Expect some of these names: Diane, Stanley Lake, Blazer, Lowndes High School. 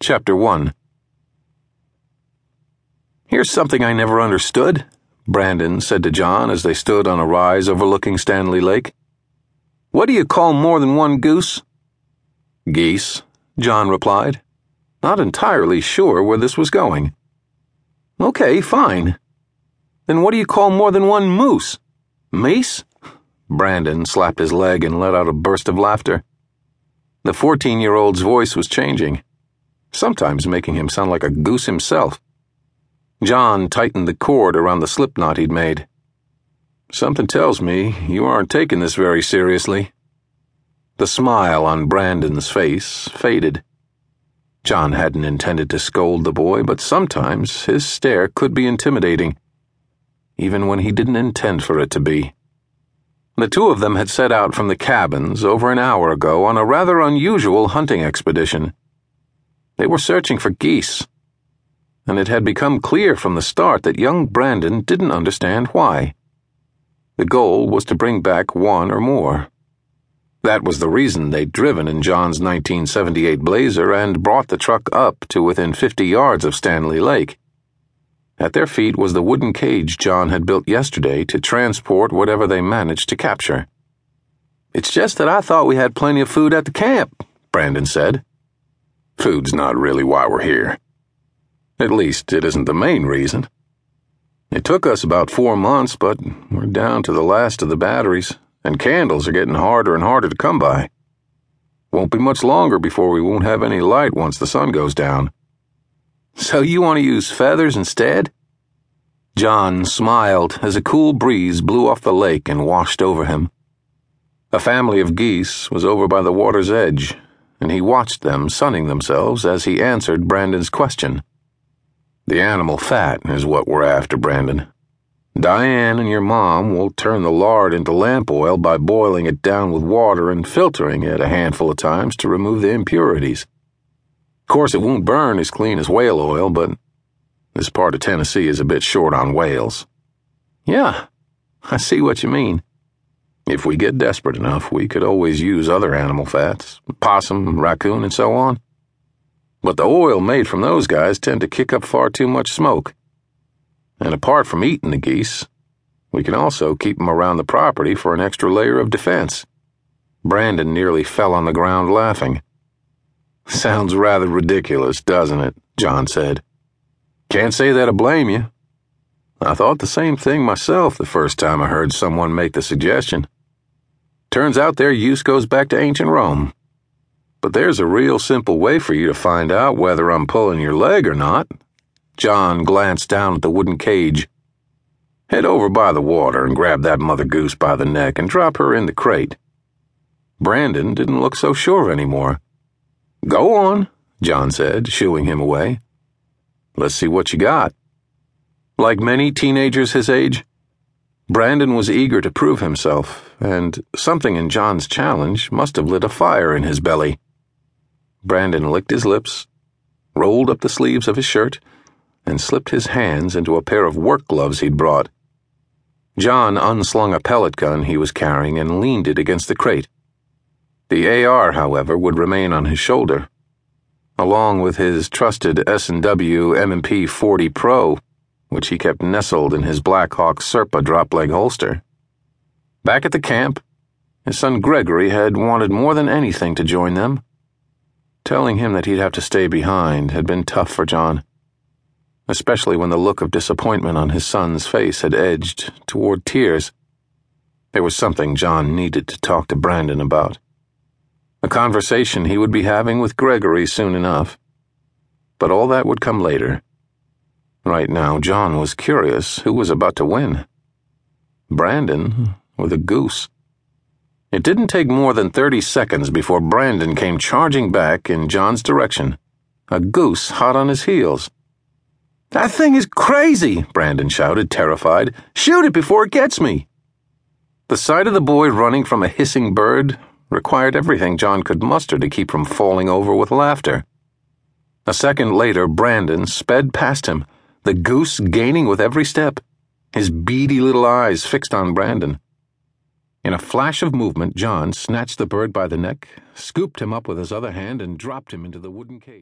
Chapter 1. "Here's something I never understood," Brandon said to John as they stood on a rise overlooking Stanley Lake. "What do you call more than one goose?" "Geese," John replied, not entirely sure where this was going. "Okay, fine. Then what do you call more than one moose? Meese?" Brandon slapped his leg and let out a burst of laughter. The 14-year-old's voice was changing, sometimes making him sound like a goose himself. John tightened the cord around the slipknot he'd made. "Something tells me you aren't taking this very seriously." The smile on Brandon's face faded. John hadn't intended to scold the boy, but sometimes his stare could be intimidating, even when he didn't intend for it to be. The two of them had set out from the cabins over an hour ago on a rather unusual hunting expedition. They were searching for geese, and it had become clear from the start that young Brandon didn't understand why. The goal was to bring back one or more. That was the reason they'd driven in John's 1978 Blazer and brought the truck up to within 50 yards of Stanley Lake. At their feet was the wooden cage John had built yesterday to transport whatever they managed to capture. "It's just that I thought we had plenty of food at the camp," Brandon said. "Food's not really why we're here. At least, it isn't the main reason. It took us about 4 months, but we're down to the last of the batteries, and candles are getting harder and harder to come by. Won't be much longer before we won't have any light once the sun goes down." "So you want to use feathers instead?" John smiled as a cool breeze blew off the lake and washed over him. A family of geese was over by the water's edge, and he watched them sunning themselves as he answered Brandon's question. "The animal fat is what we're after, Brandon. Diane and your mom will turn the lard into lamp oil by boiling it down with water and filtering it a handful of times to remove the impurities. Of course, it won't burn as clean as whale oil, but this part of Tennessee is a bit short on whales." "Yeah, I see what you mean." "If we get desperate enough, we could always use other animal fats, possum, raccoon, and so on. But the oil made from those guys tend to kick up far too much smoke. And apart from eating the geese, we can also keep them around the property for an extra layer of defense." Brandon nearly fell on the ground laughing. "Sounds rather ridiculous, doesn't it?" John said. "Can't say that I blame you. I thought the same thing myself the first time I heard someone make the suggestion. Turns out their use goes back to ancient Rome. But there's a real simple way for you to find out whether I'm pulling your leg or not." John glanced down at the wooden cage. "Head over by the water and grab that mother goose by the neck and drop her in the crate." Brandon didn't look so sure anymore. "Go on," John said, shooing him away. "Let's see what you got." Like many teenagers his age, Brandon was eager to prove himself, and something in John's challenge must have lit a fire in his belly. Brandon licked his lips, rolled up the sleeves of his shirt, and slipped his hands into a pair of work gloves he'd brought. John unslung a pellet gun he was carrying and leaned it against the crate. The AR, however, would remain on his shoulder, along with his trusted S&W M&P 40 Pro, which he kept nestled in his Blackhawk Serpa drop-leg holster. Back at the camp, his son Gregory had wanted more than anything to join them. Telling him that he'd have to stay behind had been tough for John, especially when the look of disappointment on his son's face had edged toward tears. There was something John needed to talk to Brandon about, a conversation he would be having with Gregory soon enough. But all that would come later. Right now, John was curious who was about to win. Brandon or the goose? It didn't take more than 30 seconds before Brandon came charging back in John's direction, a goose hot on his heels. "That thing is crazy!" Brandon shouted, terrified. "Shoot it before it gets me!" The sight of the boy running from a hissing bird required everything John could muster to keep from falling over with laughter. A second later, Brandon sped past him, the goose gaining with every step, his beady little eyes fixed on Brandon. In a flash of movement, John snatched the bird by the neck, scooped him up with his other hand, and dropped him into the wooden cage.